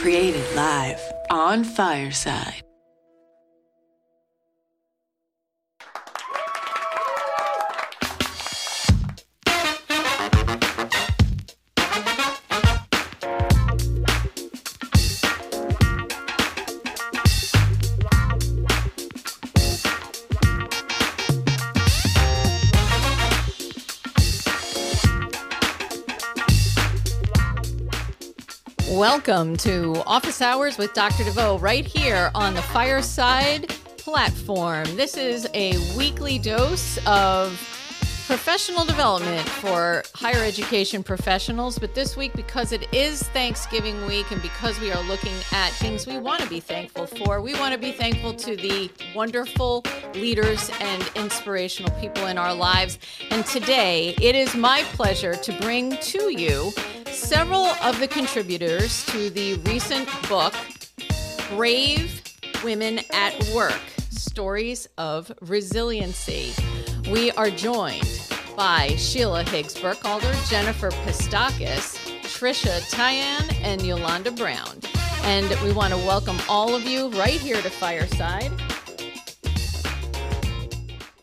created live on Fireside. Welcome to Office Hours with Dr. DeVoe right here on the Fireside platform. This is a weekly dose of professional development for higher education professionals. But this week, because it is Thanksgiving week and because we are looking at things we want to be thankful for, we want to be thankful to the wonderful leaders and inspirational people in our lives. And today, it is my pleasure to bring to you several of the contributors to the recent book, Brave Women at Work, Stories of Resiliency. We are joined by Sheila Higgs Burkhalter, Jennifer Pistakis, Tricia Tyon, and Yolanda Brown. And we want to welcome all of you right here to Fireside.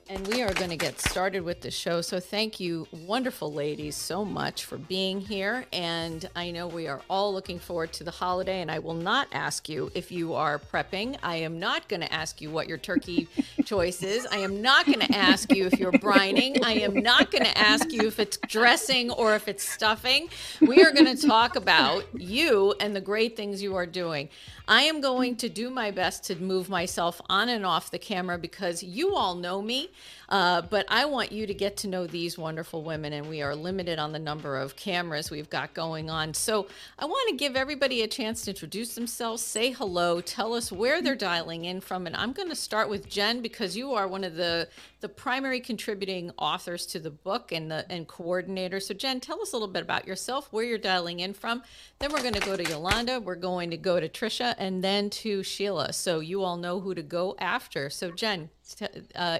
And we are going to get started with the show. So thank you, wonderful ladies, so much for being here. And I know we are all looking forward to the holiday, and I will not ask you if you are prepping. I am not going to ask you what your turkey choice is. I am not going to ask you if you're brining. I am not going to ask you if it's dressing or if it's stuffing. We are going to talk about you and the great things you are doing. I am going to do my best to move myself on and off the camera because you all know me, but I want you to get to know these wonderful women, and we are limited on the number of cameras we've got going on. So I want to give everybody a chance to introduce themselves, say hello, tell us where they're dialing in from, and I'm going to start with Jen because you are one of the primary contributing authors to the book and coordinator. So Jen, tell us a little bit about yourself, where you're dialing in from. Then we're going to go to Yolanda, we're going to go to Tricia, and then to Sheila. So you all know who to go after. So Jen,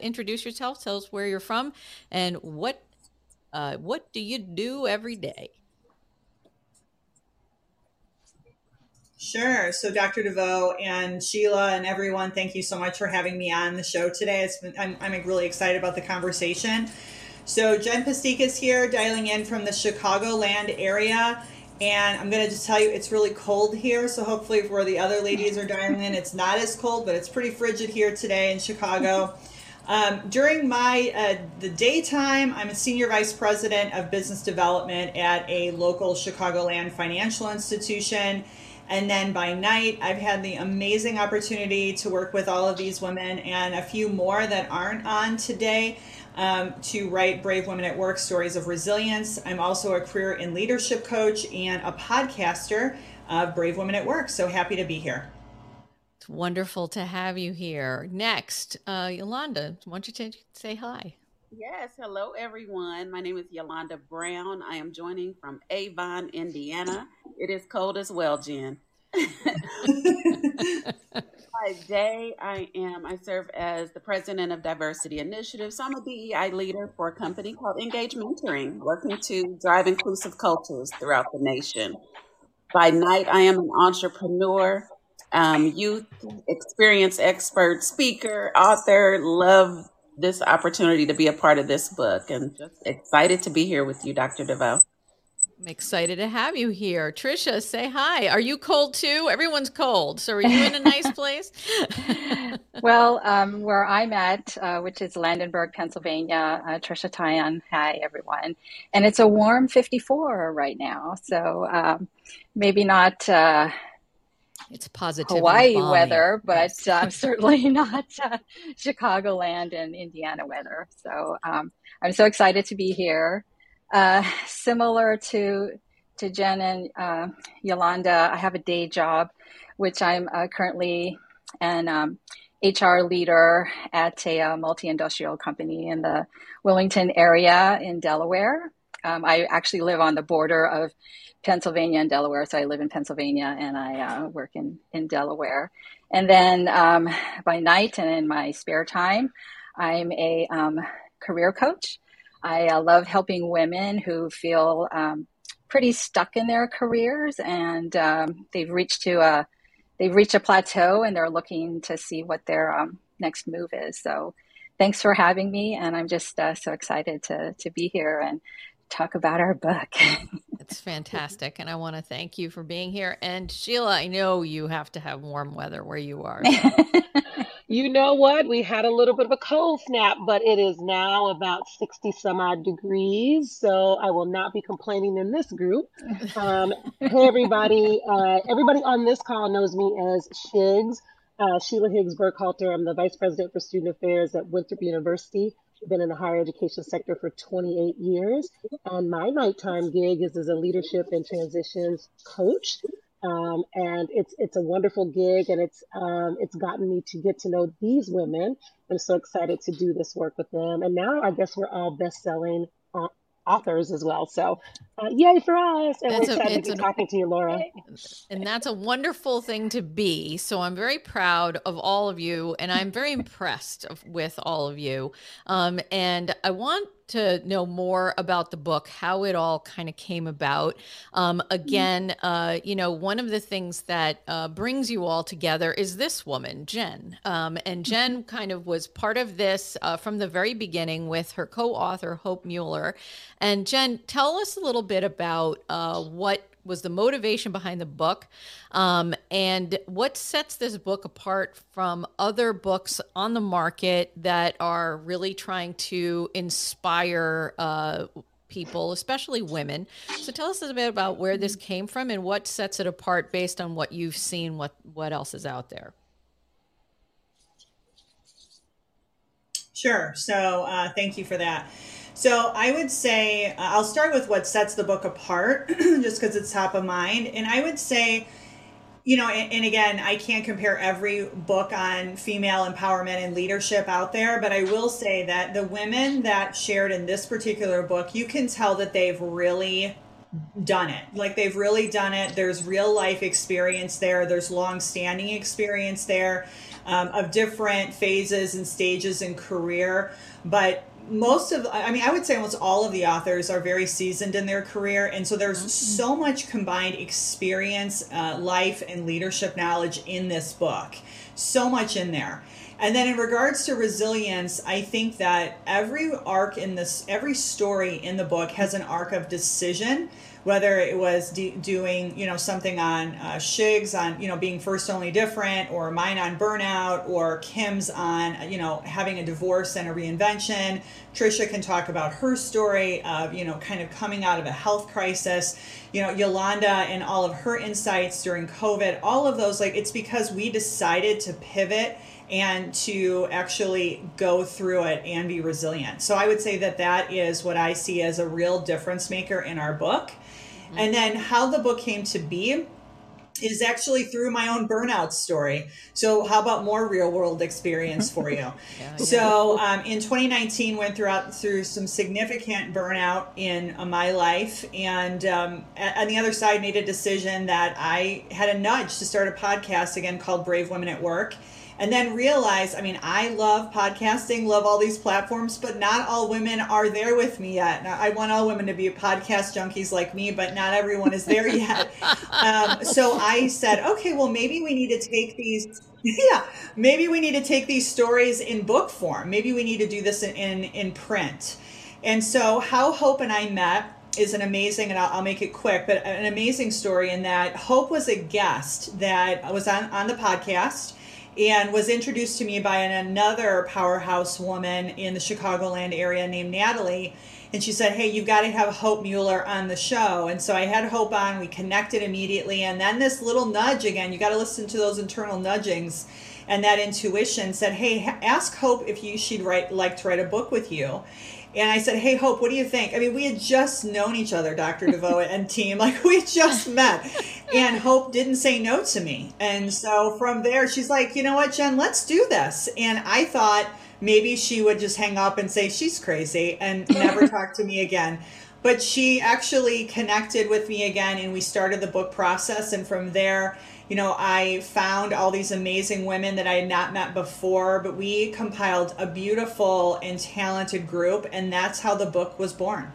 introduce yourself, tell us where you're from, and what do you do every day? Sure. So Dr. DeVoe and Sheila and everyone, thank you so much for having me on the show today. I'm really excited about the conversation. So Jen Pistakis here, dialing in from the Chicagoland area. And I'm going to just tell you, it's really cold here. So hopefully where the other ladies are dialing in, it's not as cold, but it's pretty frigid here today in Chicago. During my the daytime, I'm a senior vice president of business development at a local Chicagoland financial institution. And then by night, I've had the amazing opportunity to work with all of these women and a few more that aren't on today. To write Brave Women at Work, Stories of Resilience. I'm also a career and leadership coach and a podcaster of Brave Women at Work. So happy to be here. It's wonderful to have you here. Next, Yolanda, why don't you say hi? Yes. Hello, everyone. My name is Yolanda Brown. I am joining from Avon, Indiana. It is cold as well, Jen. My day, I serve as the president of diversity initiative. So I'm a DEI leader for a company called Engage Mentoring, working to drive inclusive cultures throughout the nation. By night, I am an entrepreneur, youth experience expert, speaker, author. Love this opportunity to be a part of this book, and just excited to be here with you, Dr. DeVoe. I'm excited to have you here. Tricia, say hi. Are you cold too? Everyone's cold. So are you in a nice place? Well, where I'm at, which is Landenberg, Pennsylvania, Tricia Tyon. Hi, everyone. And it's a warm 54 right now. So maybe not it's positive Hawaii weather, but yes. Certainly not Chicagoland and Indiana weather. So I'm so excited to be here. Similar to Jen and Yolanda, I have a day job, which I'm currently an HR leader at a multi-industrial company in the Wilmington area in Delaware. I actually live on the border of Pennsylvania and Delaware, so I live in Pennsylvania and I work in Delaware. And then by night and in my spare time, I'm a career coach. I love helping women who feel pretty stuck in their careers, and they've reached a plateau, and they're looking to see what their next move is. So thanks for having me. And I'm just so excited to be here and talk about our book. It's fantastic. And I want to thank you for being here. And Sheila, I know you have to have warm weather where you are. So. You know what? We had a little bit of a cold snap, but it is now about 60 some odd degrees. So I will not be complaining in this group. Everybody on this call knows me as Shiggs. Sheila Higgs Burkhalter. I'm the Vice President for Student Affairs at Winthrop University. I've been in the higher education sector for 28 years. And my nighttime gig is as a leadership and transitions coach. And it's a wonderful gig, and it's gotten me to get to know these women. I'm so excited to do this work with them. And now I guess we're all best-selling authors as well. So yay for us. And we're excited to be talking to you, Laura. And that's a wonderful thing to be. So I'm very proud of all of you, and I'm very impressed with all of you. And I want to know more about the book, how it all kind of came about. One of the things that brings you all together is this woman, Jen. And Jen kind of was part of this from the very beginning with her co-author, Hope Mueller. And Jen, tell us a little bit about what was the motivation behind the book and what sets this book apart from other books on the market that are really trying to inspire people, especially women. So tell us a bit about where this came from and what sets it apart based on what you've seen, what else is out there. Sure. So thank you for that. So I would say, I'll start with what sets the book apart, just because it's top of mind. And I would say, and again, I can't compare every book on female empowerment and leadership out there, but I will say that the women that shared in this particular book, you can tell that they've really done it. Like they've really done it. There's real life experience there. There's long-standing experience there of different phases and stages in career. But I would say almost all of the authors are very seasoned in their career. And so there's so much combined experience, life, and leadership knowledge in this book. So much in there. And then in regards to resilience, I think that every story in the book has an arc of decision, whether it was doing, something on Shiggs on, being first only different, or mine on burnout, or Kim's on, having a divorce and a reinvention. Tricia can talk about her story of, kind of coming out of a health crisis, Yolanda and all of her insights during COVID, all of those, like it's because we decided to pivot and to actually go through it and be resilient. So I would say that is what I see as a real difference maker in our book. Mm-hmm. And then how the book came to be is actually through my own burnout story. So how about more real world experience for you? Yeah, so in 2019, went through some significant burnout in my life. And on the other side, made a decision that I had a nudge to start a podcast again called Brave Women at Work. And then realize, I love podcasting, love all these platforms, but not all women are there with me yet. Now, I want all women to be podcast junkies like me, but not everyone is there yet. So I said, okay, well, maybe we need to take these. Yeah, maybe we need to take these stories in book form. Maybe we need to do this in print. And so how Hope and I met is an amazing, and I'll make it quick, but an amazing story in that Hope was a guest that was on the podcast, and was introduced to me by another powerhouse woman in the Chicagoland area named Natalie. And she said, hey, you've got to have Hope Mueller on the show. And so I had Hope on, we connected immediately. And then this little nudge again, you got to listen to those internal nudgings. And that intuition said, hey, ask Hope if she'd like to write a book with you. And I said, hey, Hope, what do you think? We had just known each other, Dr. DeVoe and team, like we just met. And Hope didn't say no to me. And so from there, she's like, you know what, Jen, let's do this. And I thought maybe she would just hang up and say, she's crazy and never talk to me again. But she actually connected with me again, and we started the book process. And from there, I found all these amazing women that I had not met before, but we compiled a beautiful and talented group, and that's how the book was born.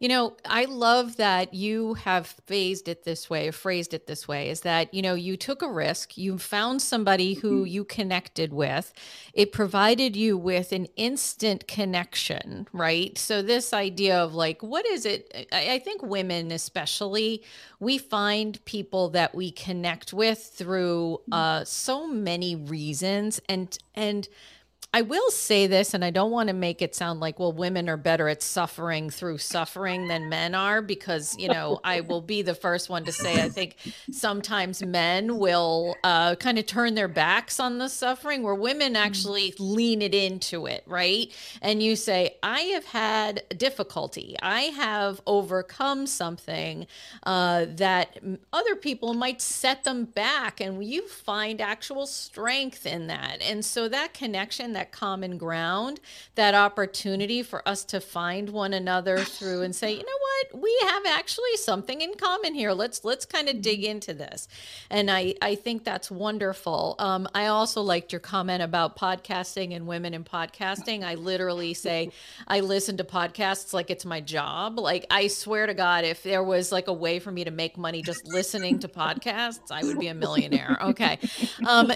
You know, I love that you have phrased it this way, is that, you know, you took a risk, you found somebody who you connected with, it provided you with an instant connection, right? So this idea of like, what is it? I think women especially, we find people that we connect with through so many reasons. And I will say this, and I don't want to make it sound like, well, women are better at suffering through suffering than men are, because, you know, I will be the first one to say, I think sometimes men will kind of turn their backs on the suffering, where women actually lean it into it, right? And you say, I have had difficulty. I have overcome something that other people might set them back, and you find actual strength in that. And so that connection, that common ground, that opportunity for us to find one another through and say, you know what, we have actually something in common here. Let's kind of dig into this. And I think that's wonderful. I also liked your comment about podcasting and women in podcasting. I literally say, I listen to podcasts like it's my job. Like, I swear to God, if there was like a way for me to make money just listening to podcasts, I would be a millionaire. Okay.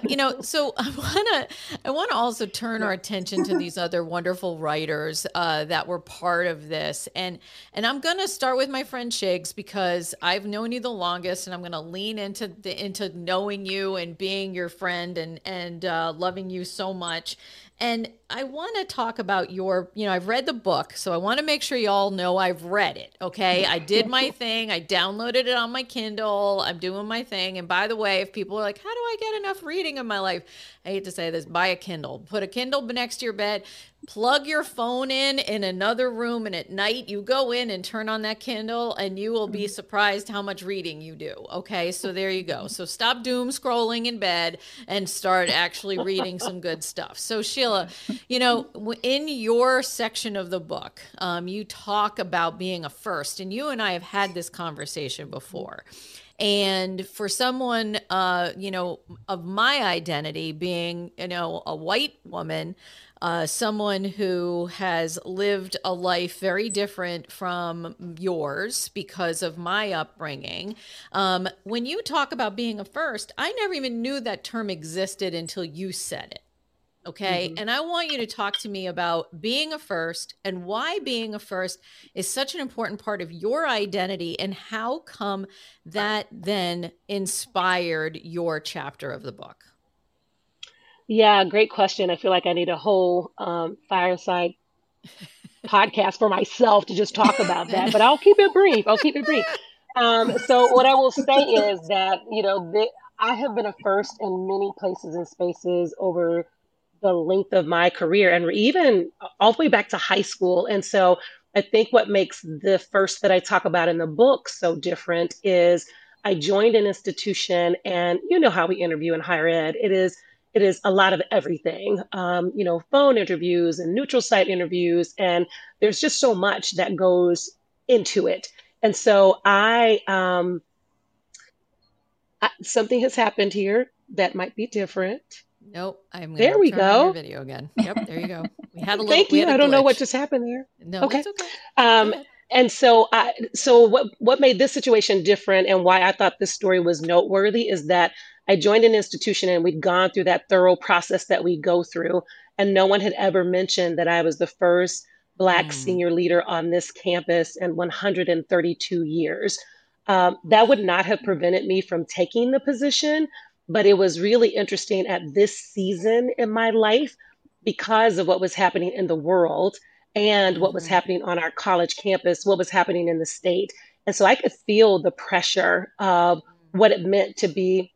You know, so I want to also turn our attention to these other wonderful writers that were part of this. And I'm going to start with my friend Shiggs, because I've known you the longest, and I'm going to lean into knowing you and being your friend and loving you so much. And I want to talk about your, you know, I've read the book, so I want to make sure y'all know I've read it. Okay. I did my thing. I downloaded it on my Kindle. I'm doing my thing. And by the way, if people are like, how do I get enough reading in my life? I hate to say this, buy a Kindle, put a Kindle next to your bed, plug your phone in another room, and at night you go in and turn on that Kindle, and you will be surprised how much reading you do. Okay. So there you go. So stop doom scrolling in bed and start actually reading some good stuff. So Sheila, you know, in your section of the book, you talk about being a first, and you and I have had this conversation before. And for someone, you know, of my identity being, you know, a white woman, someone who has lived a life very different from yours because of my upbringing. When you talk about being a first, I never even knew that term existed until you said it. Okay. Mm-hmm. And I want you to talk to me about being a first, and why being a first is such an important part of your identity, and how come that then inspired your chapter of the book. Yeah, great question. I feel like I need a whole Fireside podcast for myself to just talk about that, but I'll keep it brief. So what I will say is that, you know, I have been a first in many places and spaces over the length of my career, and even all the way back to high school. And so I think what makes the first that I talk about in the book so different is I joined an institution, and you know how we interview in higher ed. It is a lot of everything, you know, phone interviews and neutral site interviews, and there's just so much that goes into it. And so I something has happened here that might be different. Nope. There we go. Video again. Yep. There you go. We had a little. Thank you. I don't know what just happened there. No. Okay. That's okay. And so what made this situation different, and why I thought this story was noteworthy, is that I joined an institution, and we'd gone through that thorough process that we go through, and no one had ever mentioned that I was the first Black senior leader on this campus in 132 years. That would not have prevented me from taking the position. But it was really interesting at this season in my life, because of what was happening in the world and what was happening on our college campus, what was happening in the state. And so I could feel the pressure of what it meant to be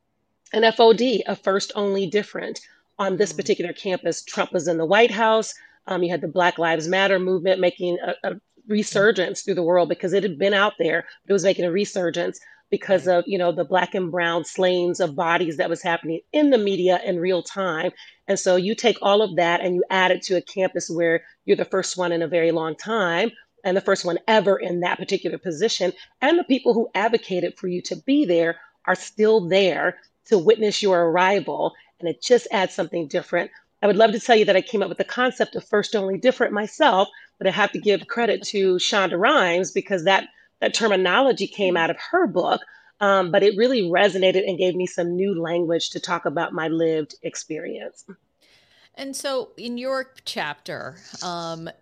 an FOD, a first only different. On this particular campus, Trump was in the White House. You had the Black Lives Matter movement making a resurgence through the world, because it had been out there, but it was making a resurgence because of, you know, the Black and brown slayings of bodies that was happening in the media in real time. And so you take all of that and you add it to a campus where you're the first one in a very long time, and the first one ever in that particular position. And the people who advocated for you to be there are still there to witness your arrival. And it just adds something different. I would love to tell you that I came up with the concept of first only different myself, But I have to give credit to Shonda Rhimes because that terminology came out of her book, but it really resonated and gave me some new language to talk about my lived experience. And so in your chapter,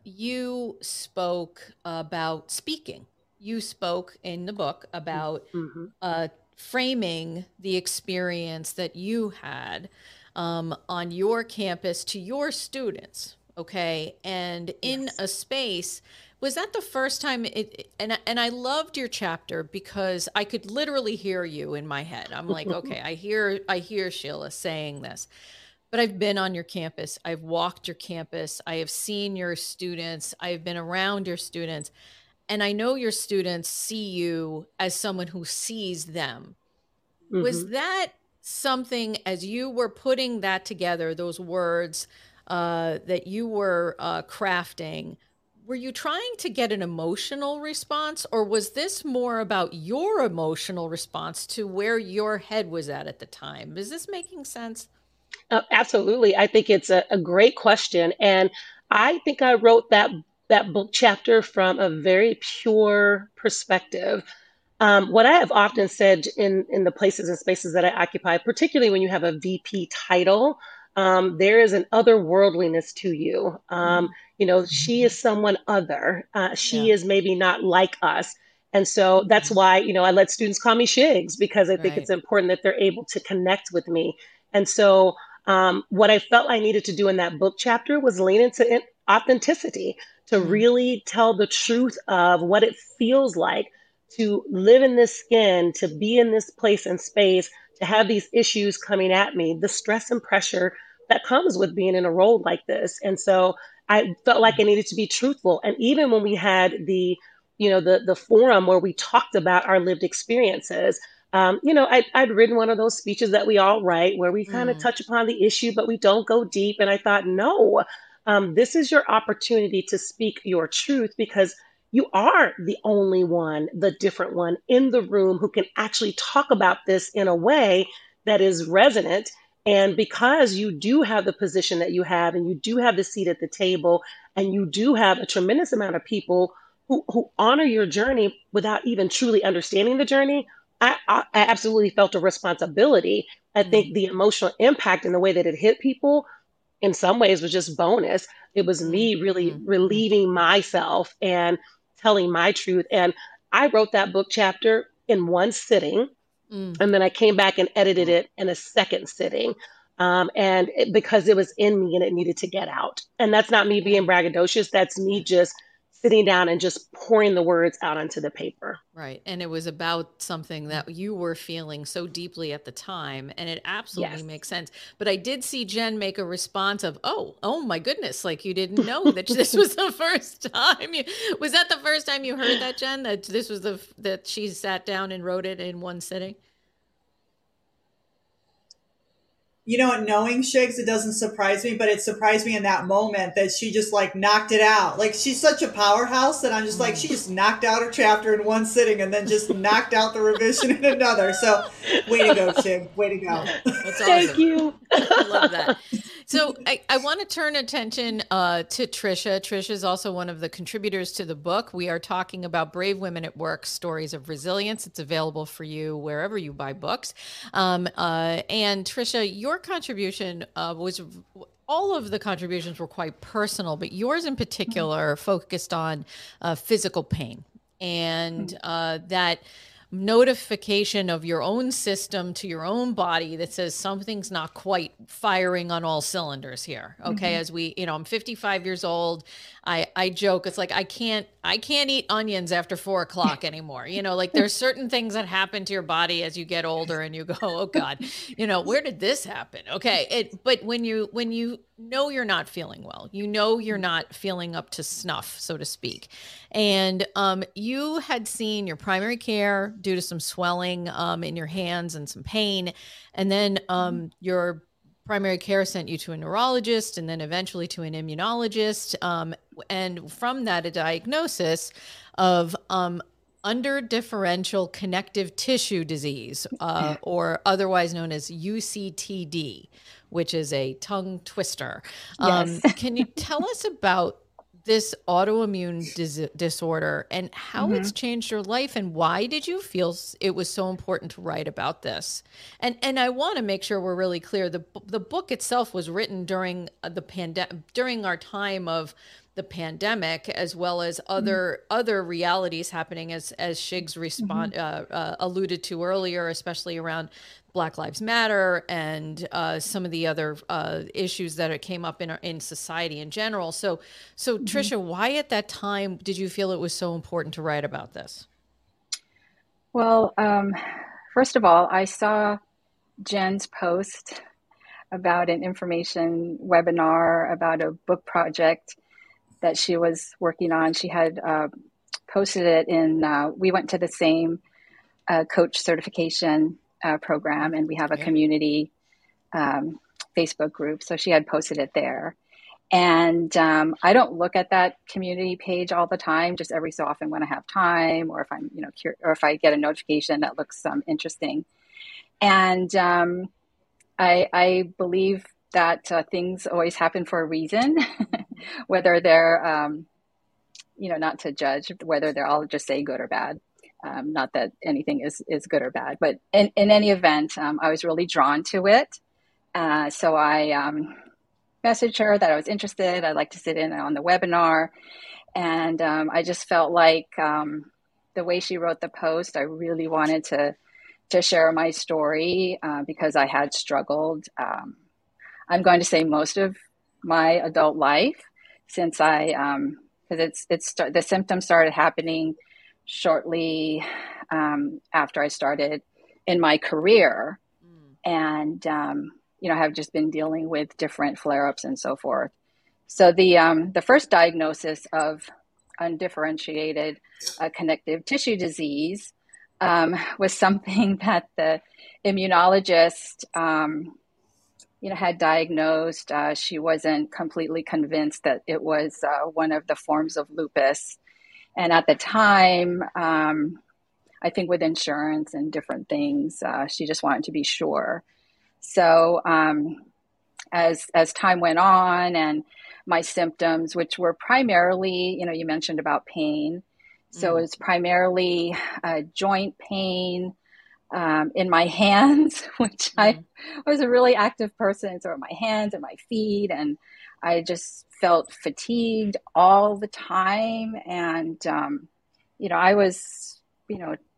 you spoke about speaking. You spoke in the book about framing the experience that you had on your campus to your students, okay? And in a space, was that the first time and I loved your chapter because I could literally hear you in my head. I'm like, okay, I hear Sheila saying this, but I've been on your campus. I've walked your campus. I have seen your students. I've been around your students. And I know your students see you as someone who sees them. Mm-hmm. Was that something, as you were putting that together, those words that you were crafting, were you trying to get an emotional response, or was this more about your emotional response to where your head was at the time? Is this making sense? Absolutely. I think it's a great question. And I think I wrote that book chapter from a very pure perspective. What I have often said in the places and spaces that I occupy, particularly when you have a VP title, there is an otherworldliness to you. You know, she is someone other. She is maybe not like us. And so that's why, you know, I let students call me Shigs, because I think it's important that they're able to connect with me. And so what I felt I needed to do in that book chapter was lean into authenticity, to really tell the truth of what it feels like to live in this skin, to be in this place and space, to have these issues coming at me, the stress and pressure that comes with being in a role like this. And so I felt like I needed to be truthful. And even when we had the forum where we talked about our lived experiences, I'd written one of those speeches that we all write where we kind of touch upon the issue, but we don't go deep. And I thought, no, this is your opportunity to speak your truth, because you are the only one, the different one in the room who can actually talk about this in a way that is resonant. And because you do have the position that you have, and you do have the seat at the table, and you do have a tremendous amount of people who honor your journey without even truly understanding the journey, I absolutely felt a responsibility. I think the emotional impact and the way that it hit people in some ways was just bonus. It was me really relieving myself and telling my truth. And I wrote that book chapter in one sitting. And then I came back and edited it in a second sitting. Because it was in me and it needed to get out. And that's not me being braggadocious. That's me just sitting down and just pouring the words out onto the paper. Right. And it was about something that you were feeling so deeply at the time. And it absolutely makes sense. But I did see Jen make a response of, oh my goodness, like you didn't know that this was the first time. Was that the first time you heard that, Jen, that this was that she sat down and wrote it in one sitting? You know, knowing Shigs, it doesn't surprise me, but it surprised me in that moment that she just like knocked it out. Like, she's such a powerhouse that I'm just like, she just knocked out her chapter in one sitting and then just knocked out the revision in another. So way to go, Shig. Way to go. That's awesome. Thank you. I love that. So I want to turn attention to Tricia. Tricia is also one of the contributors to the book. We are talking about Brave Women at Work, Stories of Resilience. It's available for you wherever you buy books. And Tricia, your contribution all of the contributions were quite personal, but yours in particular focused on physical pain and that notification of your own system to your own body that says something's not quite firing on all cylinders here. Okay. As we, I'm 55 years old. I joke, it's like, I can't eat onions after 4 o'clock anymore. Like there's certain things that happen to your body as you get older and you go, oh God, where did this happen? Okay. But when you know you're not feeling well, you're not feeling up to snuff, so to speak. And you had seen your primary care due to some swelling in your hands and some pain. And then your primary care sent you to a neurologist and then eventually to an immunologist. And from that, a diagnosis of undifferentiated connective tissue disease, or otherwise known as UCTD, which is a tongue twister. Can you tell us about this autoimmune disorder and how it's changed your life, and why did you feel it was so important to write about this? And I want to make sure we're really clear. The book itself was written during the during our time of the pandemic, as well as other realities happening, as Shig's alluded to earlier, especially around Black Lives Matter and some of the other issues that came up in society in general. So Tricia, why at that time did you feel it was so important to write about this? Well, first of all, I saw Jen's post about an information webinar about a book project that she was working on. She had posted it in, we went to the same coach certification program, and we have a community Facebook group. So she had posted it there. And I don't look at that community page all the time, just every so often when I have time, or if I'm, or if I get a notification that looks interesting. And I believe that things always happen for a reason, whether they're, not to judge, whether they're, I'll just say good or bad. Not that anything is good or bad, but in any event, I was really drawn to it. So I messaged her that I was interested. I'd like to sit in on the webinar. And I just felt like the way she wrote the post, I really wanted to share my story because I had struggled. I'm going to say most of my adult life, since I, because the symptoms started happening shortly after I started in my career, and have just been dealing with different flare-ups and so forth. So the first diagnosis of undifferentiated connective tissue disease was something that the immunologist had diagnosed. She wasn't completely convinced that it was one of the forms of lupus. And at the time, I think with insurance and different things, she just wanted to be sure. So as time went on, and my symptoms, which were primarily, you mentioned about pain. So it was primarily joint pain in my hands, which I was a really active person. So my hands and my feet, and I just felt fatigued all the time. And, I was,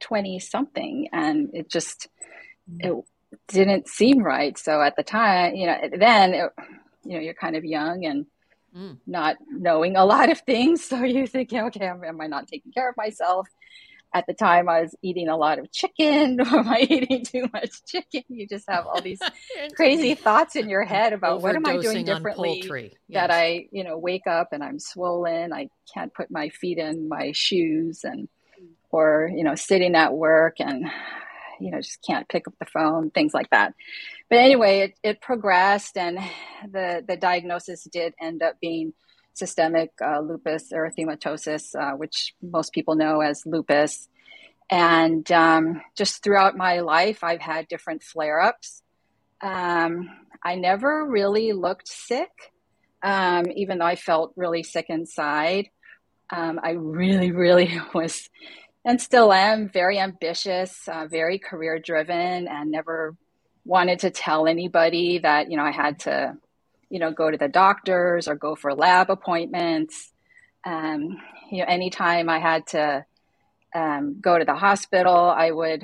20 something, and it just, it didn't seem right. So at the time, you're kind of young and not knowing a lot of things. So you think, okay, am I not taking care of myself? At the time, I was eating a lot of chicken. Am I eating too much chicken? You just have all these crazy thoughts in your head about what am I doing differently that I, wake up and I'm swollen. I can't put my feet in my shoes, and, or, sitting at work and, just can't pick up the phone, things like that. But anyway, it progressed, and the diagnosis did end up being systemic lupus erythematosus, which most people know as lupus. And just throughout my life, I've had different flare-ups. I never really looked sick, even though I felt really sick inside. I really, really was, and still am, very ambitious, very career-driven, and never wanted to tell anybody that, I had to go to the doctors or go for lab appointments. Anytime I had to go to the hospital, I would,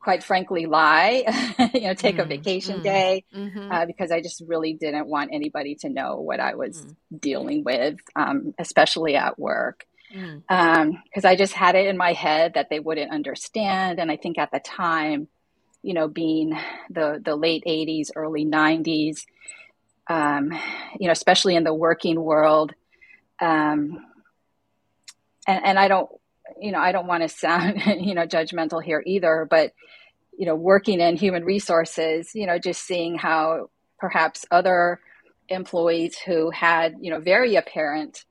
quite frankly, lie, take a vacation day because I just really didn't want anybody to know what I was dealing with, especially at work. Because I just had it in my head that they wouldn't understand. And I think at the time, being the late 80s, early 90s, especially in the working world. And I don't, I don't want to sound, judgmental here either, but, working in human resources, just seeing how perhaps other employees who had, very apparent,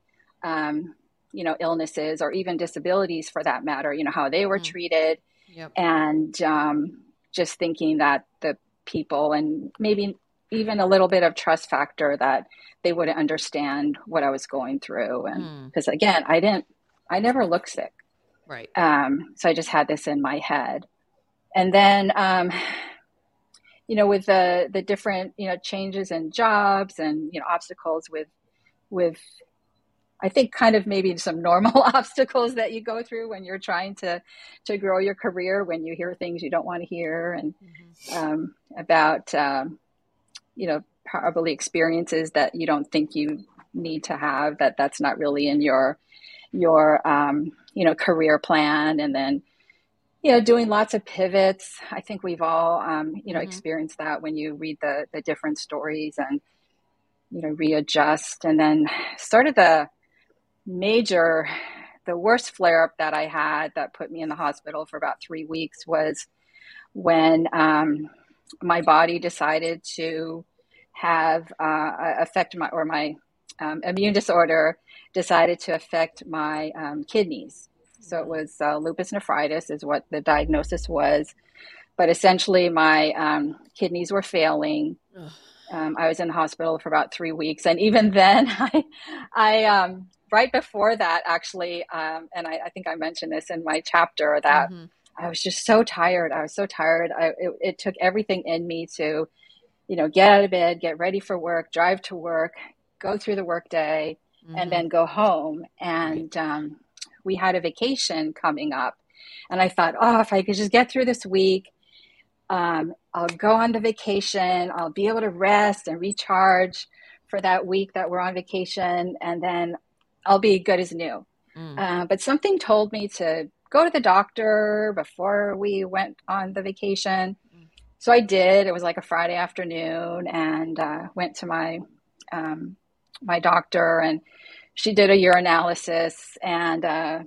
illnesses or even disabilities for that matter, how they were treated. And, just thinking that the people, and maybe even a little bit of trust factor that they wouldn't understand what I was going through. And because again, I never looked sick. Right. So I just had this in my head. And then, you know, with the different, you know, changes in jobs and, you know, obstacles with, I think kind of maybe some normal obstacles that you go through when you're trying to grow your career, when you hear things you don't want to hear and about, you know, probably experiences that you don't think you need to have, that's not really in your, you know, career plan. And then, you know, doing lots of pivots. I think we've all, you know, experienced that when you read the different stories and, you know, readjust. And then sort of the worst flare up that I had that put me in the hospital for about 3 weeks was when my body decided to have my immune disorder decided to affect my kidneys. So it was lupus nephritis is what the diagnosis was. But essentially my kidneys were failing. I was in the hospital for about 3 weeks. And even then, I right before that, actually, and I think I mentioned this in my chapter, that I was just so tired. I was so tired. It took everything in me to, you know, get out of bed, get ready for work, drive to work, go through the workday, and then go home. And we had a vacation coming up. And I thought, oh, if I could just get through this week, I'll go on the vacation. I'll be able to rest and recharge for that week that we're on vacation. And then I'll be good as new. But something told me to go to the doctor before we went on the vacation. So I did. It was like a Friday afternoon and went to my doctor, and she did a urinalysis. And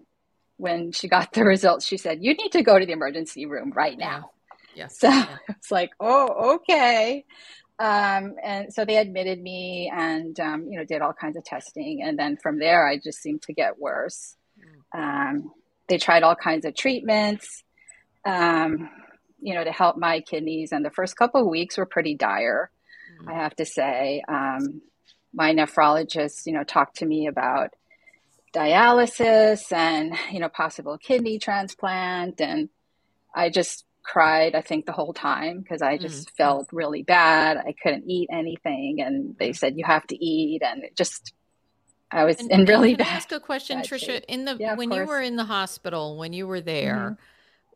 when she got the results, she said, "You need to go to the emergency room right now." Yes. So it's like, oh, okay. And so they admitted me and, you know, did all kinds of testing. And then from there, I just seemed to get worse. They tried all kinds of treatments, you know, to help my kidneys. And the first couple of weeks were pretty dire, I have to say. My nephrologist, you know, talked to me about dialysis and, you know, possible kidney transplant. And I just cried, I think, the whole time because I just felt really bad. I couldn't eat anything, and they said you have to eat, and it just I was in really bad. Can I ask a question, Tricia? When you were in the hospital, when you were there,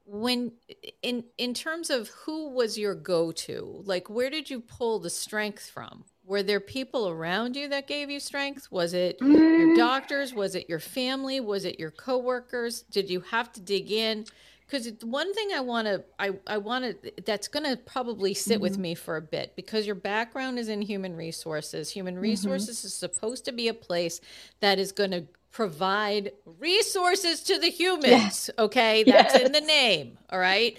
when in terms of who was your go-to, like where did you pull the strength from? Were there people around you that gave you strength? Was it your doctors? Was it your family? Was it your coworkers? Did you have to dig in? Because one thing I want to, that's going to probably sit with me for a bit, because your background is in human resources. Human resources is supposed to be a place that is going to provide resources to the humans. Yes. Okay. That's in the name. All right.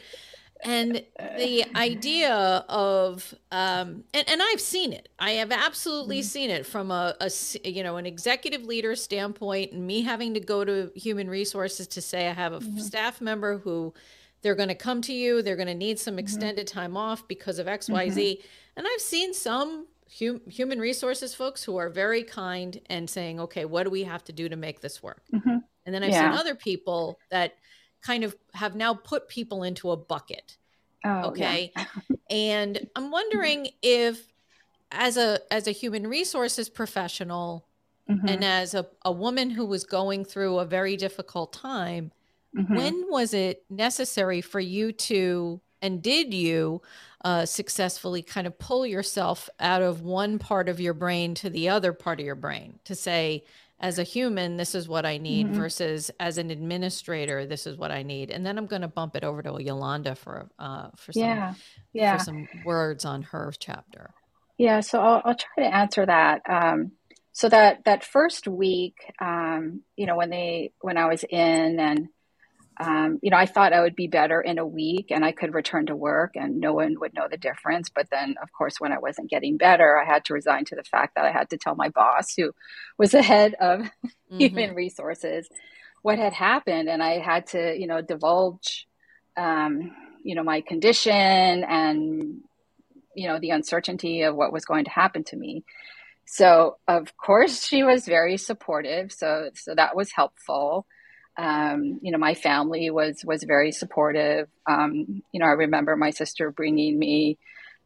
And the idea of, and I've seen it, I have absolutely seen it from a, you know, an executive leader standpoint, and me having to go to human resources to say, I have a staff member who they're going to come to you. They're going to need some extended time off because of X, Y, Z. And I've seen some human resources folks who are very kind and saying, okay, what do we have to do to make this work? And then I've seen other people that kind of have now put people into a bucket. And I'm wondering if as a human resources professional and as a woman who was going through a very difficult time, when was it necessary for you to, and did you successfully kind of pull yourself out of one part of your brain to the other part of your brain to say, as a human, this is what I need versus as an administrator, this is what I need. And then I'm going to bump it over to Yolanda for some words on her chapter. Yeah. So I'll try to answer that. So that first week, you know, when I was in and, you know, I thought I would be better in a week and I could return to work and no one would know the difference. But then, of course, when I wasn't getting better, I had to resign to the fact that I had to tell my boss, who was the head of human resources, what had happened. And I had to, you know, divulge, you know, my condition and you know, the uncertainty of what was going to happen to me. So of course she was very supportive. So that was helpful. You know, my family was very supportive. You know, I remember my sister bringing me,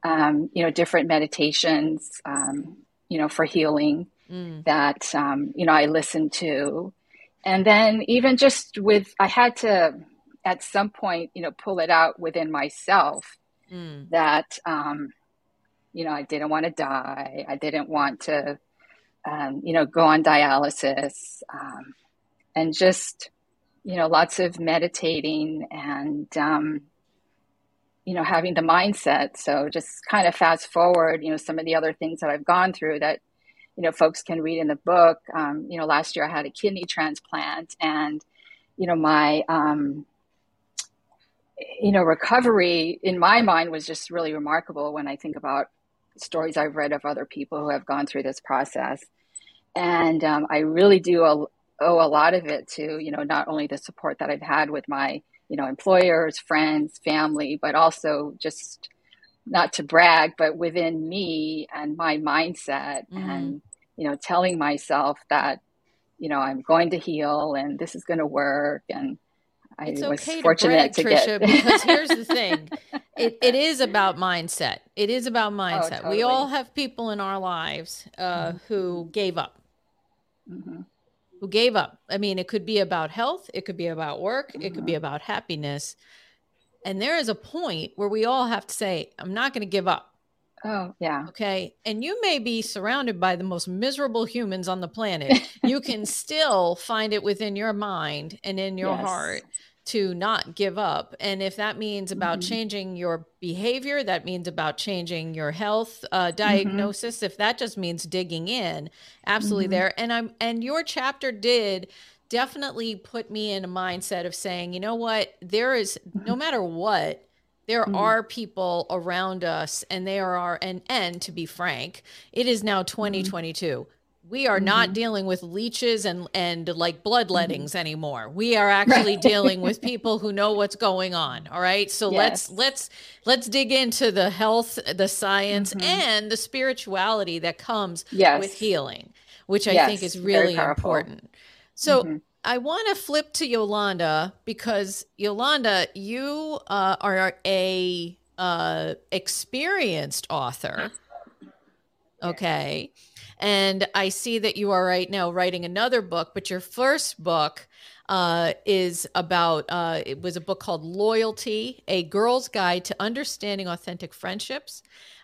you know, different meditations, you know, for healing that, you know, I listened to. And then even just with, I had to, at some point, you know, pull it out within myself that, you know, I didn't want to die. I didn't want to, you know, go on dialysis, and just, you know, lots of meditating and, you know, having the mindset. So just kind of fast forward, you know, some of the other things that I've gone through that, you know, folks can read in the book. You know, last year I had a kidney transplant and, you know, my, you know, recovery in my mind was just really remarkable when I think about stories I've read of other people who have gone through this process. And I really do owe a lot of it to, you know, not only the support that I've had with my, you know, employers, friends, family, but also just not to brag, but within me and my mindset and, you know, telling myself that, you know, I'm going to heal and this is going to work. And I was fortunate to brag, Tricia, because here's the thing. It is about mindset. It is about mindset. Oh, totally. We all have people in our lives who gave up. Mm-hmm. Who gave up. I mean, it could be about health. It could be about work. It could be about happiness. And there is a point where we all have to say, I'm not going to give up. Oh, yeah. Okay. And you may be surrounded by the most miserable humans on the planet. You can still find it within your mind and in your heart to not give up. And if that means about changing your behavior, that means about changing your health diagnosis. If that just means digging in, absolutely there. And your chapter did definitely put me in a mindset of saying, you know what, there is no matter what, there are people around us and there are, and to be frank, it is now 2022. We are not dealing with leeches and like bloodlettings anymore. We are actually dealing with people who know what's going on. All right. So let's dig into the health, the science and the spirituality that comes with healing, which I think is really important. So I want to flip to Yolanda because Yolanda, you are a experienced author. Okay. And I see that you are right now writing another book, but your first book is about, it was a book called Loyalty, A Girl's Guide to Understanding Authentic Friendships.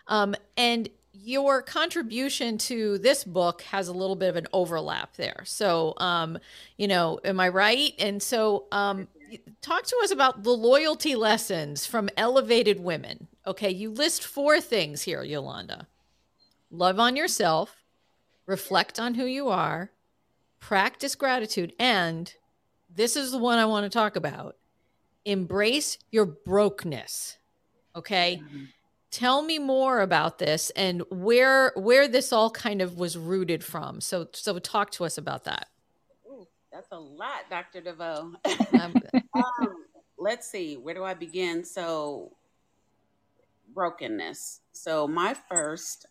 And your contribution to this book has a little bit of an overlap there. So, you know, am I right? And so talk to us about the loyalty lessons from elevated women. Okay, you list four things here, Yolanda. Love on yourself, reflect on who you are, practice gratitude, and this is the one I want to talk about, embrace your brokenness, okay? Tell me more about this and where this all kind of was rooted from. So talk to us about that. Ooh, that's a lot, Dr. DeVoe. Let's see, where do I begin? So brokenness. So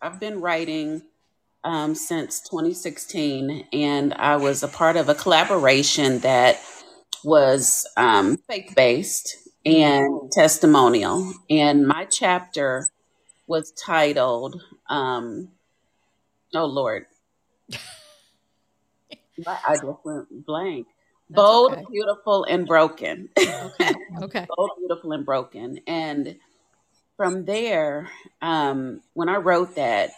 I've been writing since 2016, and I was a part of a collaboration that was faith-based and testimonial. And my chapter was titled, oh Lord, I just went blank. That's Bold, okay. Beautiful, and Broken. Okay. Bold, Beautiful, and Broken. And from there, when I wrote that,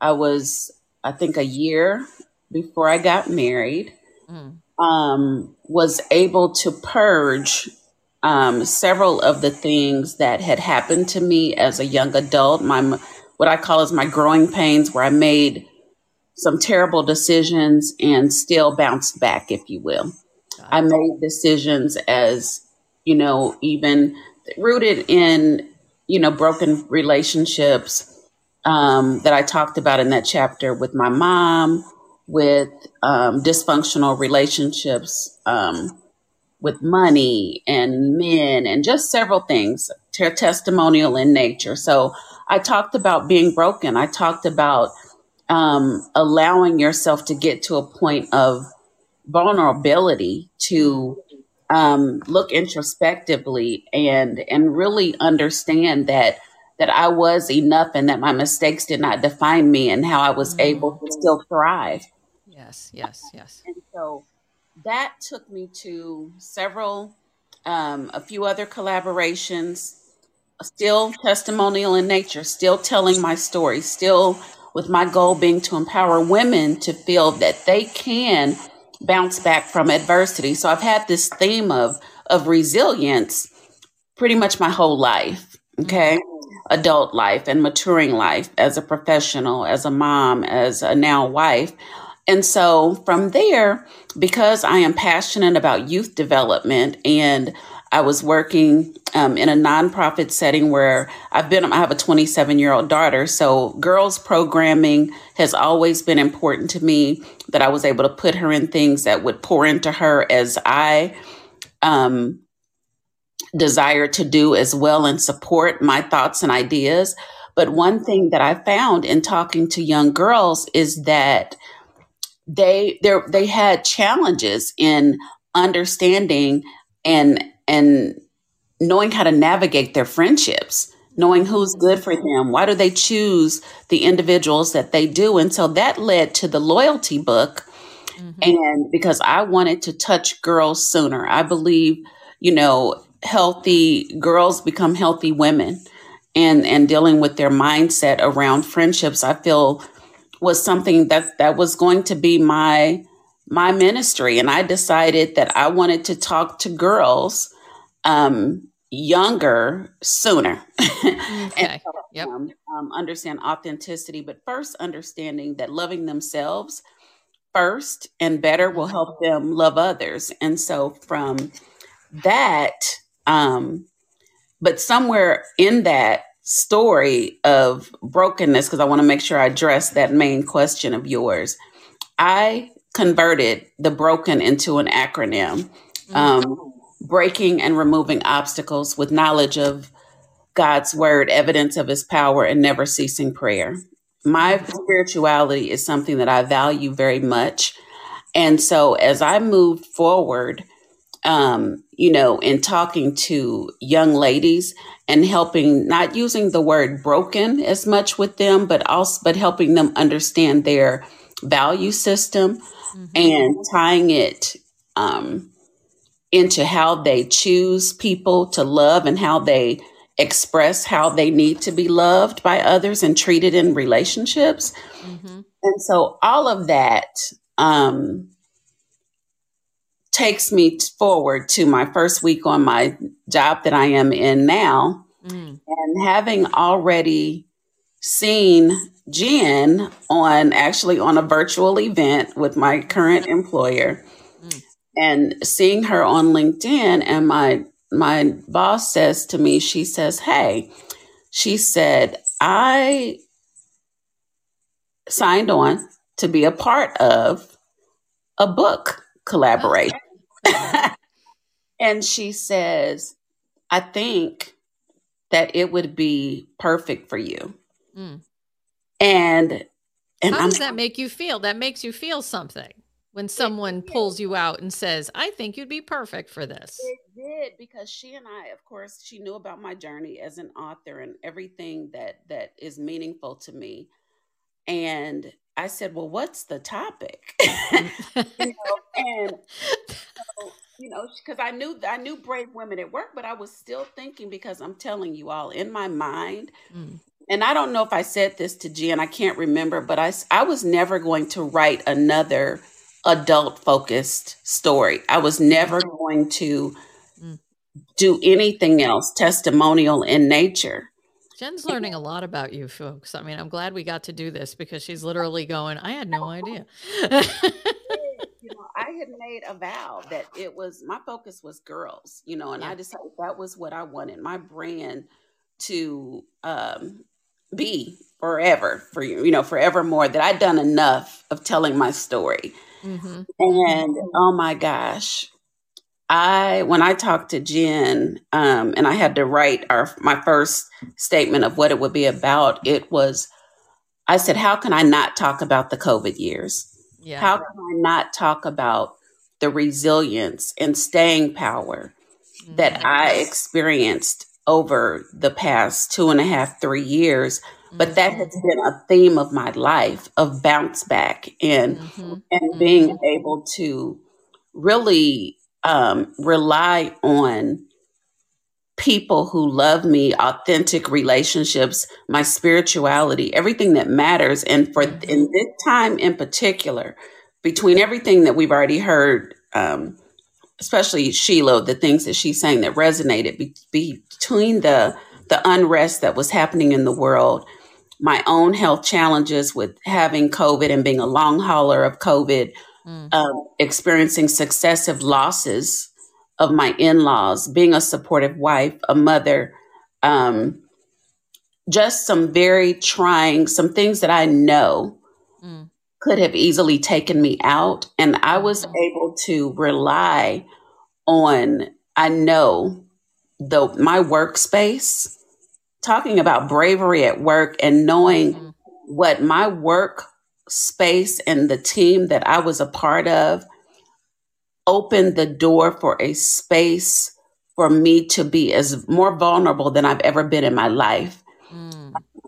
I think a year before I got married, was able to purge several of the things that had happened to me as a young adult. What I call is my growing pains, where I made some terrible decisions and still bounced back, if you will. Gotcha. I made decisions as, you know, even rooted in, you know, broken relationships that I talked about in that chapter with my mom, with dysfunctional relationships, with money and men, and just several things, testimonial in nature. So I talked about being broken. I talked about allowing yourself to get to a point of vulnerability to look introspectively and really understand that I was enough and that my mistakes did not define me and how I was able to still thrive. Yes, yes, yes. And so that took me to several, a few other collaborations, still testimonial in nature, still telling my story, still with my goal being to empower women to feel that they can bounce back from adversity. So I've had this theme of resilience pretty much my whole life, okay? Adult life and maturing life as a professional, as a mom, as a now wife. And so from there, because I am passionate about youth development and I was working in a nonprofit setting where I have a 27-year-old daughter. So girls programming has always been important to me, that I was able to put her in things that would pour into her as I desire to do as well and support my thoughts and ideas. But one thing that I found in talking to young girls is that they had challenges in understanding and knowing how to navigate their friendships, knowing who's good for them. Why do they choose the individuals that they do? And so that led to the Loyalty book. Mm-hmm. And because I wanted to touch girls sooner, I believe, healthy girls become healthy women, and dealing with their mindset around friendships, I feel was something that was going to be my ministry. And I decided that I wanted to talk to girls, younger, sooner. Okay. And help them, understand authenticity, but first understanding that loving themselves first and better will help them love others. And so from that, but somewhere in that story of brokenness, because I want to make sure I address that main question of yours, I converted the broken into an acronym, breaking and removing obstacles with knowledge of God's word, evidence of his power, and never ceasing prayer. My spirituality is something that I value very much. And so as I moved forward, in talking to young ladies and helping, not using the word broken as much with them, but helping them understand their value system and tying it into how they choose people to love and how they express how they need to be loved by others and treated in relationships. Mm-hmm. And so all of that takes me forward to my first week on my job that I am in now. And having already seen Jen on a virtual event with my current employer and seeing her on LinkedIn. And my boss says to me, she says, "Hey," she said, "I signed on to be a part of a book collaboration." And she says, "I think that it would be perfect for you." And how does that make you feel? That makes you feel something when someone pulls you out and says, "I think you'd be perfect for this." It did, because she and I, of course, she knew about my journey as an author and everything that is meaningful to me. And I said, "Well, what's the topic?" Because I knew Brave Women at Work, but I was still thinking, because I'm telling you all, in my mind, and I don't know if I said this to Jen, I can't remember, but I was never going to write another adult-focused story. I was never going to do anything else testimonial in nature. Jen's learning a lot about you folks. I mean, I'm glad we got to do this, because she's literally going, "I had no idea." I had made a vow that it was, my focus was girls, and I decided that was what I wanted my brand to be forever, for forevermore, that I'd done enough of telling my story. And oh my gosh, When I talked to Jen, and I had to write my first statement of what it would be about, it was, I said, how can I not talk about the COVID years? Yeah. How can I not talk about the resilience and staying power that I experienced over the past 2.5, 3 years? But that has been a theme of my life, of bounce back and being able to really rely on people who love me, authentic relationships, my spirituality, everything that matters. And for in this time in particular, between everything that we've already heard, especially Sheila, the things that she's saying that resonated between the unrest that was happening in the world, my own health challenges with having COVID and being a long hauler of COVID, experiencing successive losses of my in-laws, being a supportive wife, a mother, just some very trying, some things that I know could have easily taken me out. And I was able to rely on, I know, my workspace, talking about bravery at work and knowing what my workspace and the team that I was a part of opened the door for a space for me to be as more vulnerable than I've ever been in my life.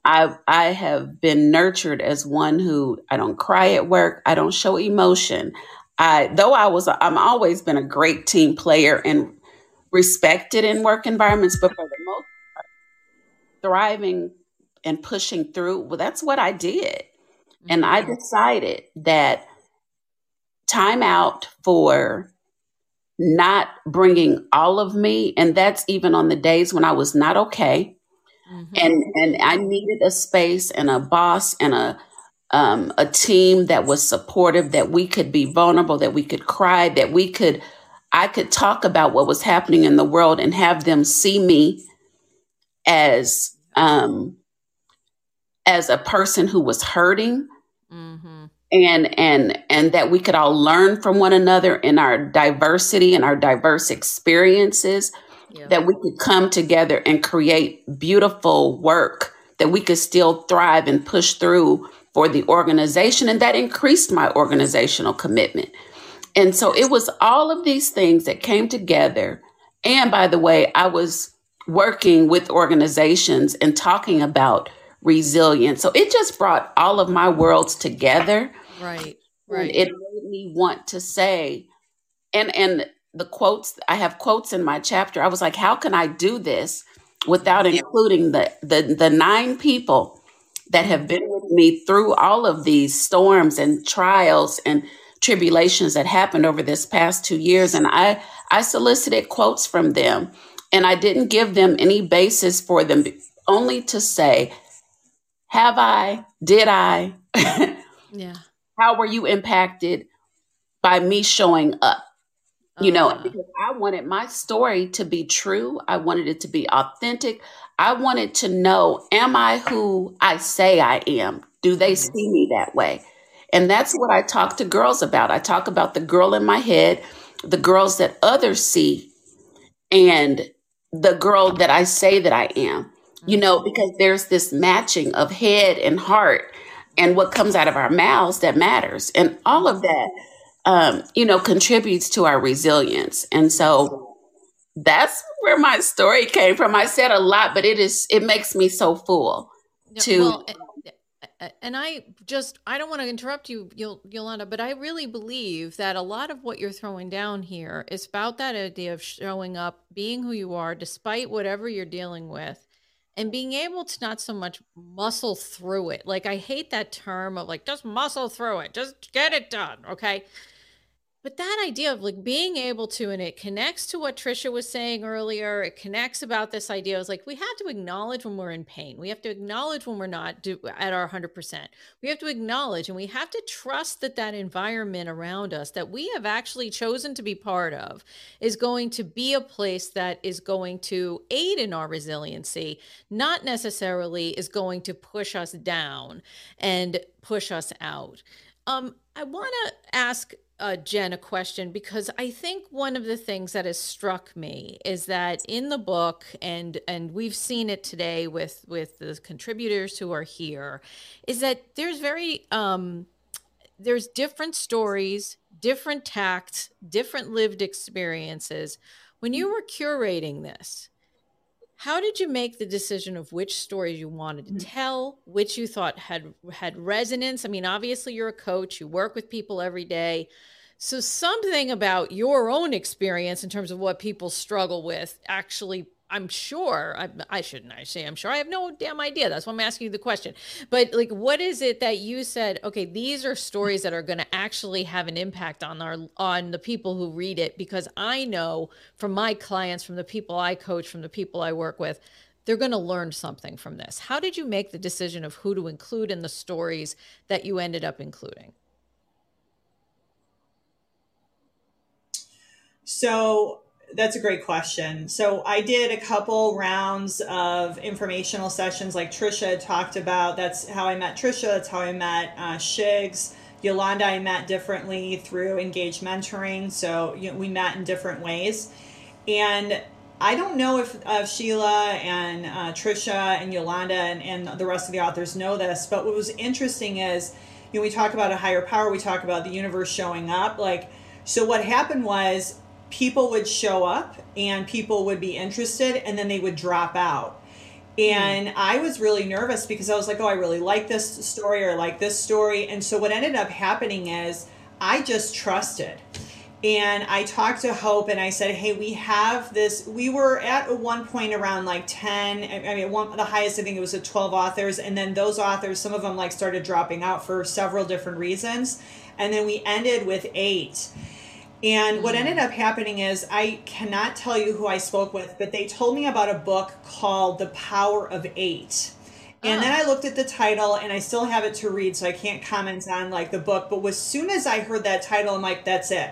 I have been nurtured as one who, I don't cry at work. I don't show emotion. I'm always been a great team player and respected in work environments, but for the most part, thriving and pushing through, well, that's what I did. And I decided that time out for not bringing all of me, and that's even on the days when I was not okay, and I needed a space and a boss and a team that was supportive, that we could be vulnerable, that we could cry, that I could talk about what was happening in the world and have them see me as a person who was hurting, and that we could all learn from one another in our diversity and our diverse experiences, that we could come together and create beautiful work, that we could still thrive and push through for the organization. And that increased my organizational commitment. And so it was all of these things that came together. And by the way, I was working with organizations and talking about resilience. So it just brought all of my worlds together. Right. And it made me want to say, and the quotes, I have quotes in my chapter. I was like, how can I do this without including the 9 people that have been with me through all of these storms and trials and tribulations that happened over this past 2 years. And I solicited quotes from them, and I didn't give them any basis for them, only to say, did I, yeah. How were you impacted by me showing up? You know, because I wanted my story to be true. I wanted it to be authentic. I wanted to know, am I who I say I am? Do they see me that way? And that's what I talk to girls about. I talk about the girl in my head, the girls that others see, and the girl that I say that I am, you know, because there's this matching of head and heart and what comes out of our mouths that matters. And all of that, you know, contributes to our resilience. And so that's where my story came from. I said a lot, but it makes me so full to... Well, and I don't want to interrupt you, Yolanda, but I really believe that a lot of what you're throwing down here is about that idea of showing up, being who you are, despite whatever you're dealing with, and being able to not so much muscle through it. Like, I hate that term of like, just muscle through it, just get it done. Okay. But that idea of like being able to, and it connects to what Tricia was saying earlier. It connects about this idea. It's like, we have to acknowledge when we're in pain. We have to acknowledge when we're not at our 100%. We have to acknowledge, and we have to trust that environment around us that we have actually chosen to be part of is going to be a place that is going to aid in our resiliency, not necessarily is going to push us down and push us out. I want to ask Jen a question, because I think one of the things that has struck me is that in the book, and we've seen it today with the contributors who are here, is that there's very there's different stories, different tacts, different lived experiences. When you were curating this, how did you make the decision of which stories you wanted to tell, which you thought had resonance? I mean, obviously you're a coach, you work with people every day. So something about your own experience in terms of what people struggle with actually, I'm sure, I shouldn't say I'm sure, I have no damn idea. That's why I'm asking you the question. But like, what is it that you said, okay, these are stories that are going to actually have an impact on the people who read it? Because I know from my clients, from the people I coach, from the people I work with, they're going to learn something from this. How did you make the decision of who to include in the stories that you ended up including? So that's a great question. So I did a couple rounds of informational sessions like Tricia talked about. That's how I met Tricia. That's how I met Shiggs. Yolanda I met differently through Engage Mentoring. So we met in different ways. And I don't know if Sheila and Tricia and Yolanda and the rest of the authors know this, but what was interesting is, you know, we talk about a higher power. We talk about the universe showing up. Like, so what happened was, people would show up and people would be interested and then they would drop out. And I was really nervous because I was like, oh, I really like this story or like this story. And so what ended up happening is I just trusted. And I talked to Hope and I said, hey, we have this, we were at one point around like 10, I mean, the highest, I think it was at 12 authors. And then those authors, some of them like started dropping out for several different reasons. And then we ended with 8. And what ended up happening is, I cannot tell you who I spoke with, but they told me about a book called The Power of Eight. And then I looked at the title and I still have it to read, so I can't comment on like the book. But as soon as I heard that title, I'm like, that's it.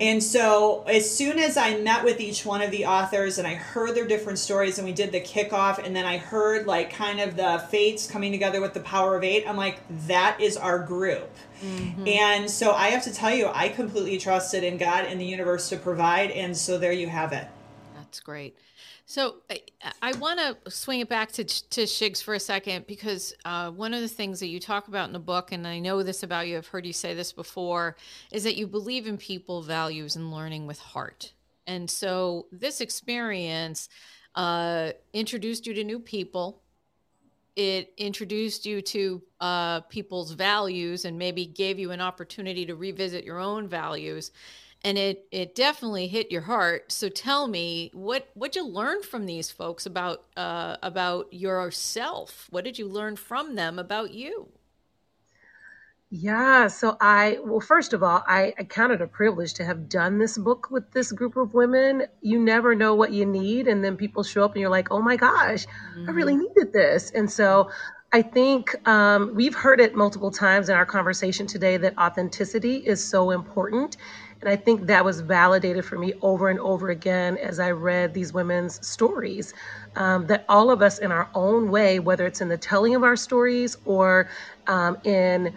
And so as soon as I met with each one of the authors and I heard their different stories and we did the kickoff and then I heard like kind of the fates coming together with The Power of Eight, I'm like, that is our group. And so I have to tell you, I completely trusted in God and the universe to provide. And so there you have it. That's great. So I want to swing it back to Shiggs for a second, because one of the things that you talk about in the book, and I know this about you, I've heard you say this before, is that you believe in people, values, and learning with heart. And so this experience introduced you to new people. It introduced you to people's values and maybe gave you an opportunity to revisit your own values. And it definitely hit your heart. So tell me, what you learned from these folks about yourself? What did you learn from them about you? Yeah, so well, first of all, I count it a privilege to have done this book with this group of women. You never know what you need. And then people show up and you're like, oh my gosh, I really needed this. And so I think we've heard it multiple times in our conversation today that authenticity is so important. And I think that was validated for me over and over again as I read these women's stories, that all of us in our own way, whether it's in the telling of our stories or in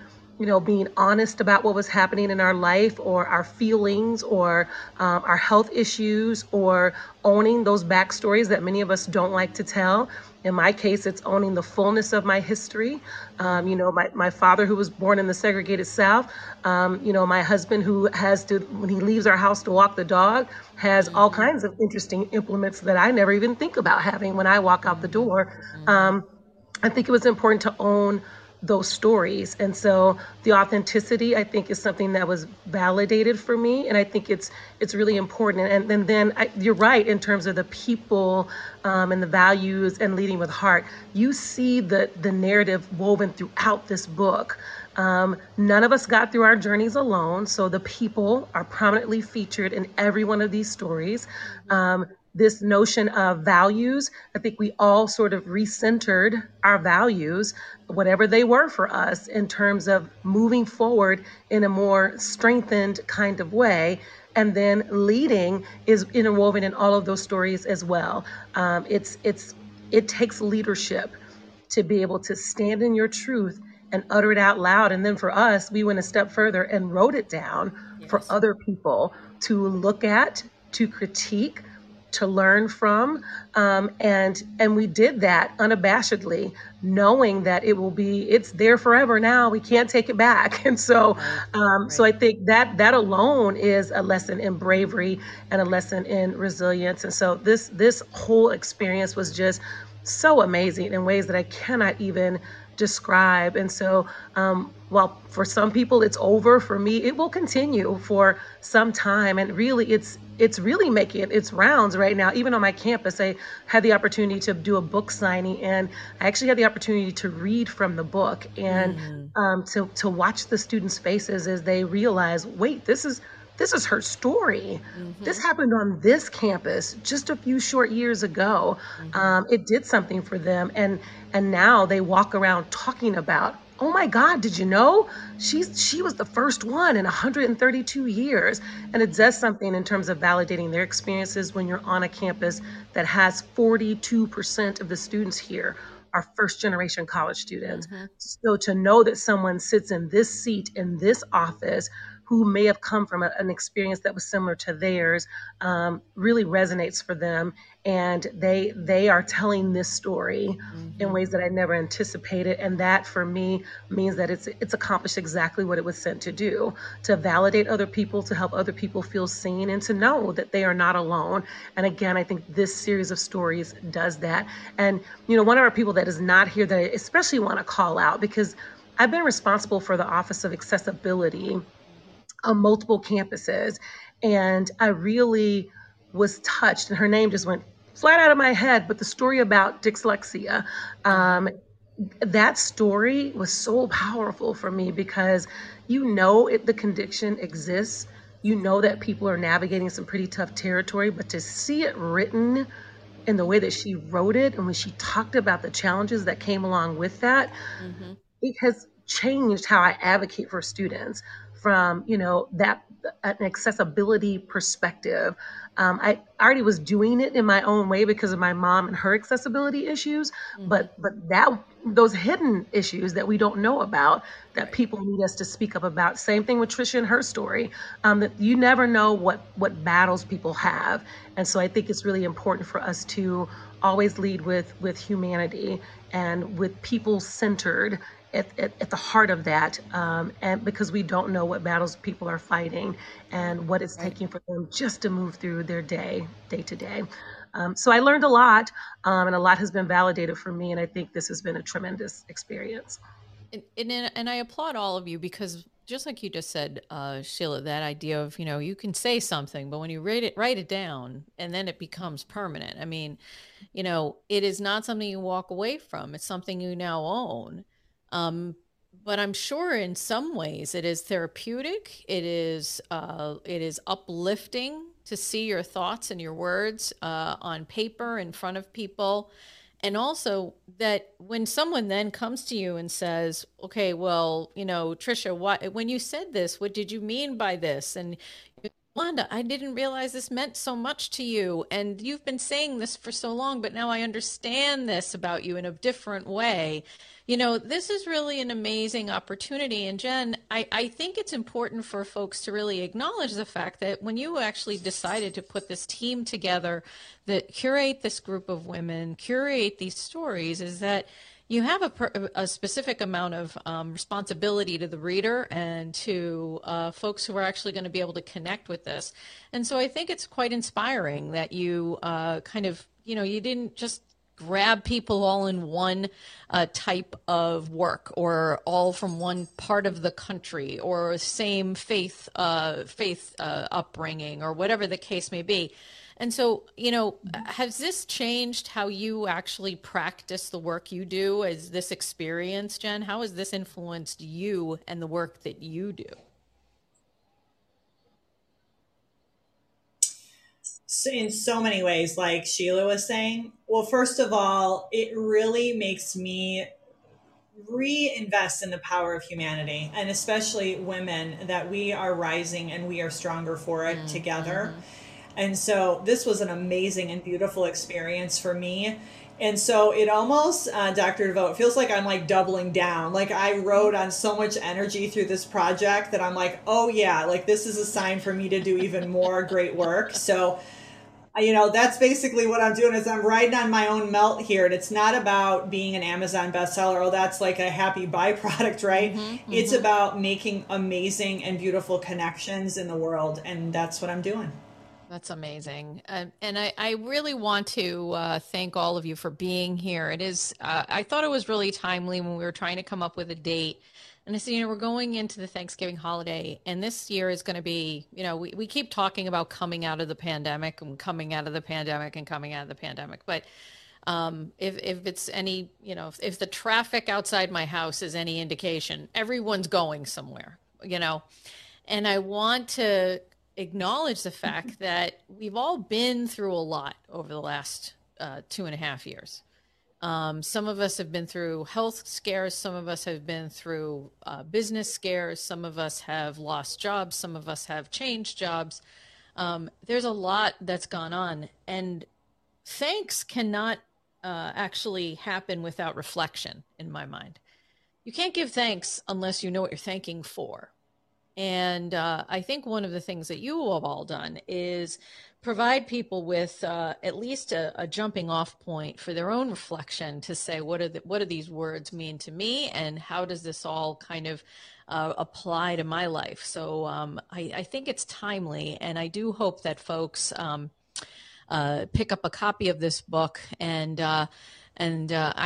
being honest about what was happening in our life or our feelings or our health issues, or owning those backstories that many of us don't like to tell. In my case, it's owning the fullness of my history. My father, who was born in the segregated South, my husband, who has to, when he leaves our house to walk the dog, has all kinds of interesting implements that I never even think about having when I walk out the door. I think it was important to own those stories. And so the authenticity, I think, is something that was validated for me. And I think it's really important. And then you're right in terms of the people and the values and leading with heart. You see the narrative woven throughout this book. None of us got through our journeys alone. So the people are prominently featured in every one of these stories. This notion of values, I think we all sort of recentered our values, whatever they were for us, in terms of moving forward in a more strengthened kind of way. And then leading is interwoven in all of those stories as well. It takes leadership to be able to stand in your truth and utter it out loud. And then for us, we went a step further and wrote it down for other people to look at, to critique, to learn from, and we did that unabashedly, knowing that it will be, it's there forever now, we can't take it back. And so, so I think that that alone is a lesson in bravery and a lesson in resilience. And so this whole experience was just so amazing in ways that I cannot even describe. And so, while for some people it's over, for me, it will continue for some time. And really it's really making its rounds right now. Even on my campus, I had the opportunity to do a book signing, and I actually had the opportunity to read from the book and, to watch the students' faces as they realize, wait, this is her story. Mm-hmm. This happened on this campus just a few short years ago. Mm-hmm. It did something for them. And now they walk around talking about, oh my God, did you know she was the first one in 132 years. And it does something in terms of validating their experiences when you're on a campus that has 42% of the students here are first generation college students. Mm-hmm. So to know that someone sits in this seat in this office who may have come from an experience that was similar to theirs, really resonates for them. And they are telling this story mm-hmm. in ways that I never anticipated. And that for me means that it's accomplished exactly what it was sent to do, to validate other people, to help other people feel seen, and to know that they are not alone. And again, I think this series of stories does that. And, you know, one of our people that is not here that I especially want to call out, because I've been responsible for the Office of Accessibility on multiple campuses. And I really was touched, and her name just went flat out of my head, but the story about dyslexia, that story was so powerful for me, because you know the condition exists, you know that people are navigating some pretty tough territory, but to see it written in the way that she wrote it, and when she talked about the challenges that came along with that, mm-hmm. it has changed how I advocate for students from, you know, that an accessibility perspective. I already was doing it in my own way because of my mom and her accessibility issues, mm-hmm. but those hidden issues that we don't know about, that people need us to speak up about. Same thing with Tricia and her story, that you never know what battles people have. And so I think it's really important for us to always lead with humanity and with people centered at the heart of that, and because we don't know what battles people are fighting and what it's taking for them just to move through their day to day. So I learned a lot, and a lot has been validated for me, and I think this has been a tremendous experience. And I applaud all of you, because just like you just said, Sheila, that idea of, you know, you can say something, but when you write it down, and then it becomes permanent. I mean, you know, it is not something you walk away from. It's something you now own. But I'm sure in some ways it is therapeutic. It is uplifting to see your thoughts and your words, on paper in front of people. And also that when someone then comes to you and says, okay, well, you know, Tricia, when you said this, what did you mean by this? And Yolanda, I didn't realize this meant so much to you. And you've been saying this for so long, but now I understand this about you in a different way. You know, this is really an amazing opportunity. And Jen, I think it's important for folks to really acknowledge the fact that when you actually decided to put this team together, that curate this group of women, curate these stories, is that you have a specific amount of responsibility to the reader and to folks who are actually going to be able to connect with this. And so I think it's quite inspiring that you kind of, you know, you didn't just grab people all in one type of work, or all from one part of the country, or same faith upbringing, or whatever the case may be. And so, you know, has this changed how you actually practice the work you do? Is this experience, Jen, how has this influenced you and the work that you do? In so many ways, like Sheila was saying. Well, first of all, it really makes me reinvest in the power of humanity, and especially women, that we are rising and we are stronger for it mm-hmm. together. And so this was an amazing and beautiful experience for me. And so it almost, Dr. DeVoe, it feels like I'm like doubling down. Like I rode on so much energy through this project that I'm like, oh yeah, like this is a sign for me to do even more great work. So, you know, that's basically what I'm doing is I'm riding on my own melt here. And it's not about being an Amazon bestseller. Oh, that's like a happy byproduct, right? Mm-hmm, it's about making amazing and beautiful connections in the world. And that's what I'm doing. That's amazing. And I really want to thank all of you for being here. It is, I thought it was really timely when we were trying to come up with a date. And I said, you know, we're going into the Thanksgiving holiday. And this year is going to be, you know, we keep talking about coming out of the pandemic and coming out of the pandemic and coming out of the pandemic. But if it's any, you know, if the traffic outside my house is any indication, everyone's going somewhere, you know, and I want to acknowledge the fact that we've all been through a lot over the last 2.5 years. Some of us have been through health scares. Some of us have been through business scares. Some of us have lost jobs. Some of us have changed jobs. There's a lot that's gone on, and thanks cannot actually happen without reflection in my mind. You can't give thanks unless you know what you're thanking for. And I think one of the things that you have all done is provide people with at least a jumping off point for their own reflection to say, what do these words mean to me? And how does this all kind of apply to my life? So I think it's timely. And I do hope that folks pick up a copy of this book. And I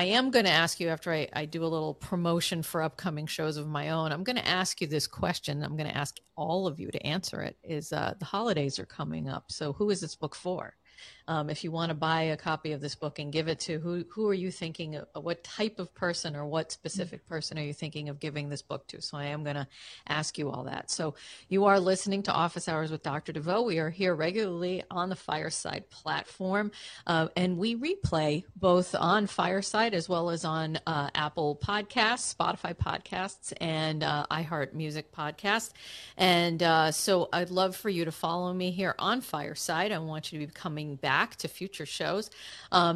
am going to ask you, after I do a little promotion for upcoming shows of my own, I'm going to ask you this question. I'm going to ask all of you to answer it, is the holidays are coming up. So who is this book for? If you want to buy a copy of this book and give it to, who are you thinking of, what type of person or what specific person are you thinking of giving this book to? So I am going to ask you all that. So you are listening to Office Hours with Dr. DeVoe. We are here regularly on the Fireside platform, and we replay both on Fireside as well as on Apple Podcasts, Spotify Podcasts, and iHeart Music Podcast. And so I'd love for you to follow me here on Fireside. I want you to be coming back to future shows. You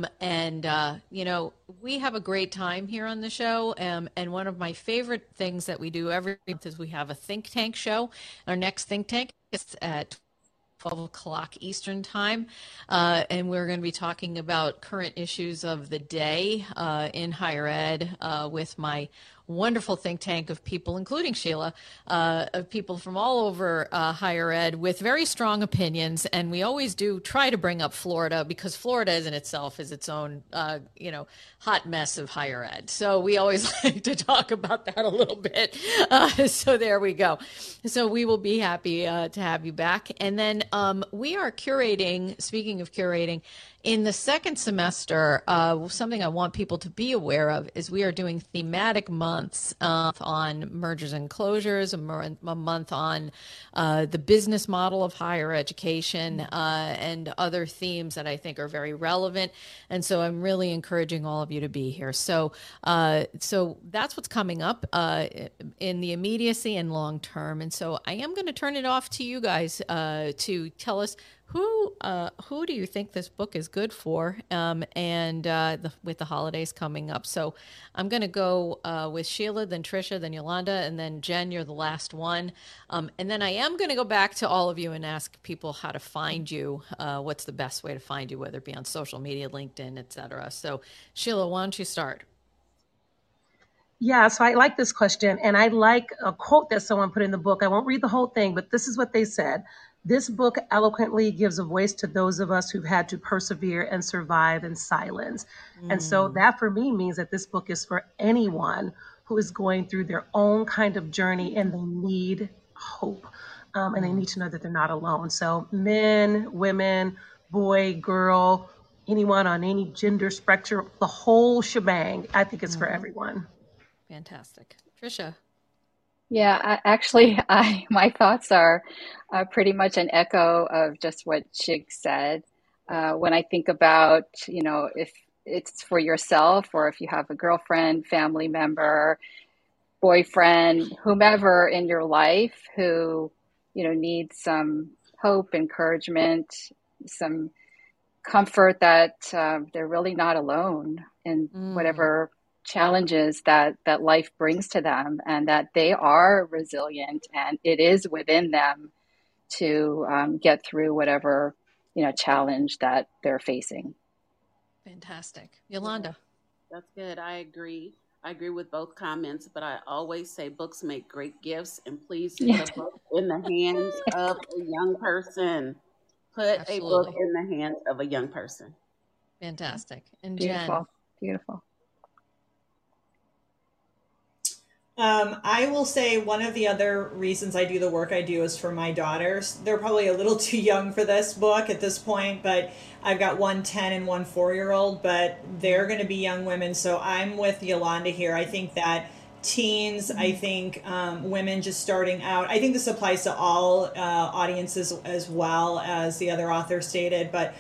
know, we have a great time here on the show. And one of my favorite things that we do every month is we have a think tank show. Our next think tank is at 12 o'clock Eastern time. And we're going to be talking about current issues of the day in higher ed with my wonderful think tank of people, including Sheila, of people from all over higher ed with very strong opinions. And we always do try to bring up Florida, because Florida in itself is its own, you know, hot mess of higher ed. So we always like to talk about that a little bit. So there we go. So we will be happy to have you back. And then we are curating, speaking of curating, in the second semester, something I want people to be aware of is we are doing thematic months on mergers and closures, a month on the business model of higher education, and other themes that I think are very relevant. And so I'm really encouraging all of you to be here. So, so that's what's coming up in the immediacy and long term. And so I am going to turn it off to you guys to tell us, who do you think this book is good for? With the holidays coming up. So I'm going to go with Sheila, then Tricia, then Yolanda, and then Jen, you're the last one. And then I am going to go back to all of you and ask people how to find you. What's the best way to find you, whether it be on social media, LinkedIn, etc. So Sheila, why don't you start? Yeah, so I like this question, and I like a quote that someone put in the book. I won't read the whole thing, but this is what they said. This book eloquently gives a voice to those of us who've had to persevere and survive in silence. And so that for me means that this book is for anyone who is going through their own kind of journey and they need hope, and they need to know that they're not alone. So men, women, boy, girl, anyone on any gender spectrum, the whole shebang, I think it's for everyone. Fantastic. Tricia. Yeah, my thoughts are pretty much an echo of just what Shig said. When I think about, you know, if it's for yourself or if you have a girlfriend, family member, boyfriend, whomever in your life who, you know, needs some hope, encouragement, some comfort that they're really not alone in whatever challenges that life brings to them, and that they are resilient, and it is within them to get through whatever, challenge that they're facing. Fantastic. Yolanda. That's good. I agree with both comments, but I always say books make great gifts, and please put a book in the hands of a young person. Put Absolutely. A book in the hands of a young person. Fantastic. And Jen. Beautiful. I will say one of the other reasons I do the work I do is for my daughters. They're probably a little too young for this book at this point, but I've got one 10 and one 4-year-old, but they're going to be young women. So I'm with Yolanda here. I think that teens, I think women just starting out, I think this applies to all audiences as well as the other author stated, but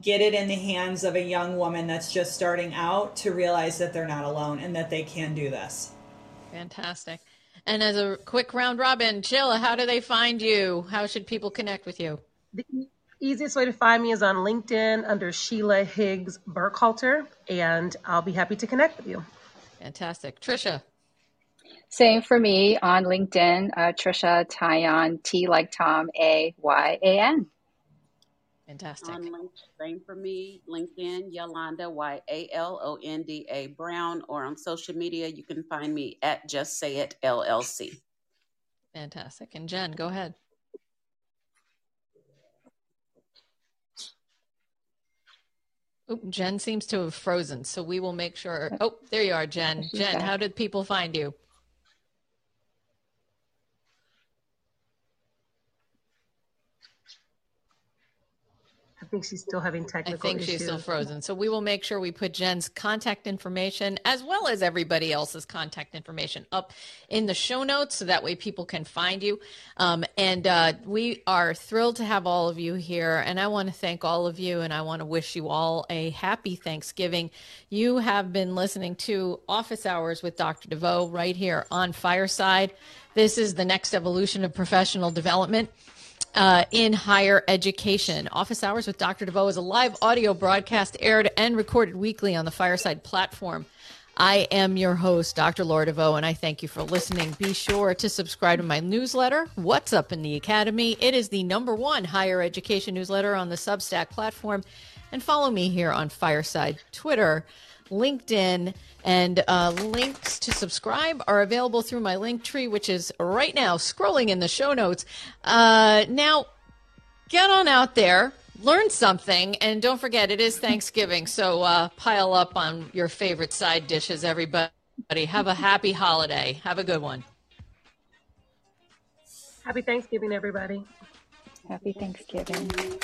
get it in the hands of a young woman that's just starting out to realize that they're not alone and that they can do this. Fantastic. And as a quick round robin, Sheila, how do they find you? How should people connect with you? The easiest way to find me is on LinkedIn under Sheila Higgs Burkhalter, and I'll be happy to connect with you. Fantastic. Tricia. Same for me on LinkedIn, Tricia Tyon, T like Tom, A-Y-A-N. Fantastic. Same for me, LinkedIn, Yolanda, Y-A-L-O-N-D-A Brown, or on social media, you can find me at Just Say It LLC. Fantastic. And Jen, go ahead. Oh, Jen seems to have frozen, so we will make sure. Oh, there you are, Jen. Jen, how did people find you? I think she's still having technical issues. I think she's still frozen. So we will make sure we put Jen's contact information as well as everybody else's contact information up in the show notes, so that way people can find you. We are thrilled to have all of you here. And I want to thank all of you, and I want to wish you all a happy Thanksgiving. You have been listening to Office Hours with Dr. DeVoe right here on Fireside. This is the next evolution of professional development. In higher education. Office Hours with Dr. DeVoe is a live audio broadcast aired and recorded weekly on the Fireside platform. I am your host, Dr. Laura DeVoe, and I thank you for listening. Be sure to subscribe to my newsletter, What's Up in the Academy. It is the #1 higher education newsletter on the Substack platform. And follow me here on Fireside, Twitter, LinkedIn, and links to subscribe are available through my link tree, which is right now scrolling in the show notes. Now get on out there, learn something, and don't forget it is Thanksgiving. So pile up on your favorite side dishes, everybody. Have a happy holiday. Have a good one. Happy Thanksgiving, everybody. Happy Thanksgiving.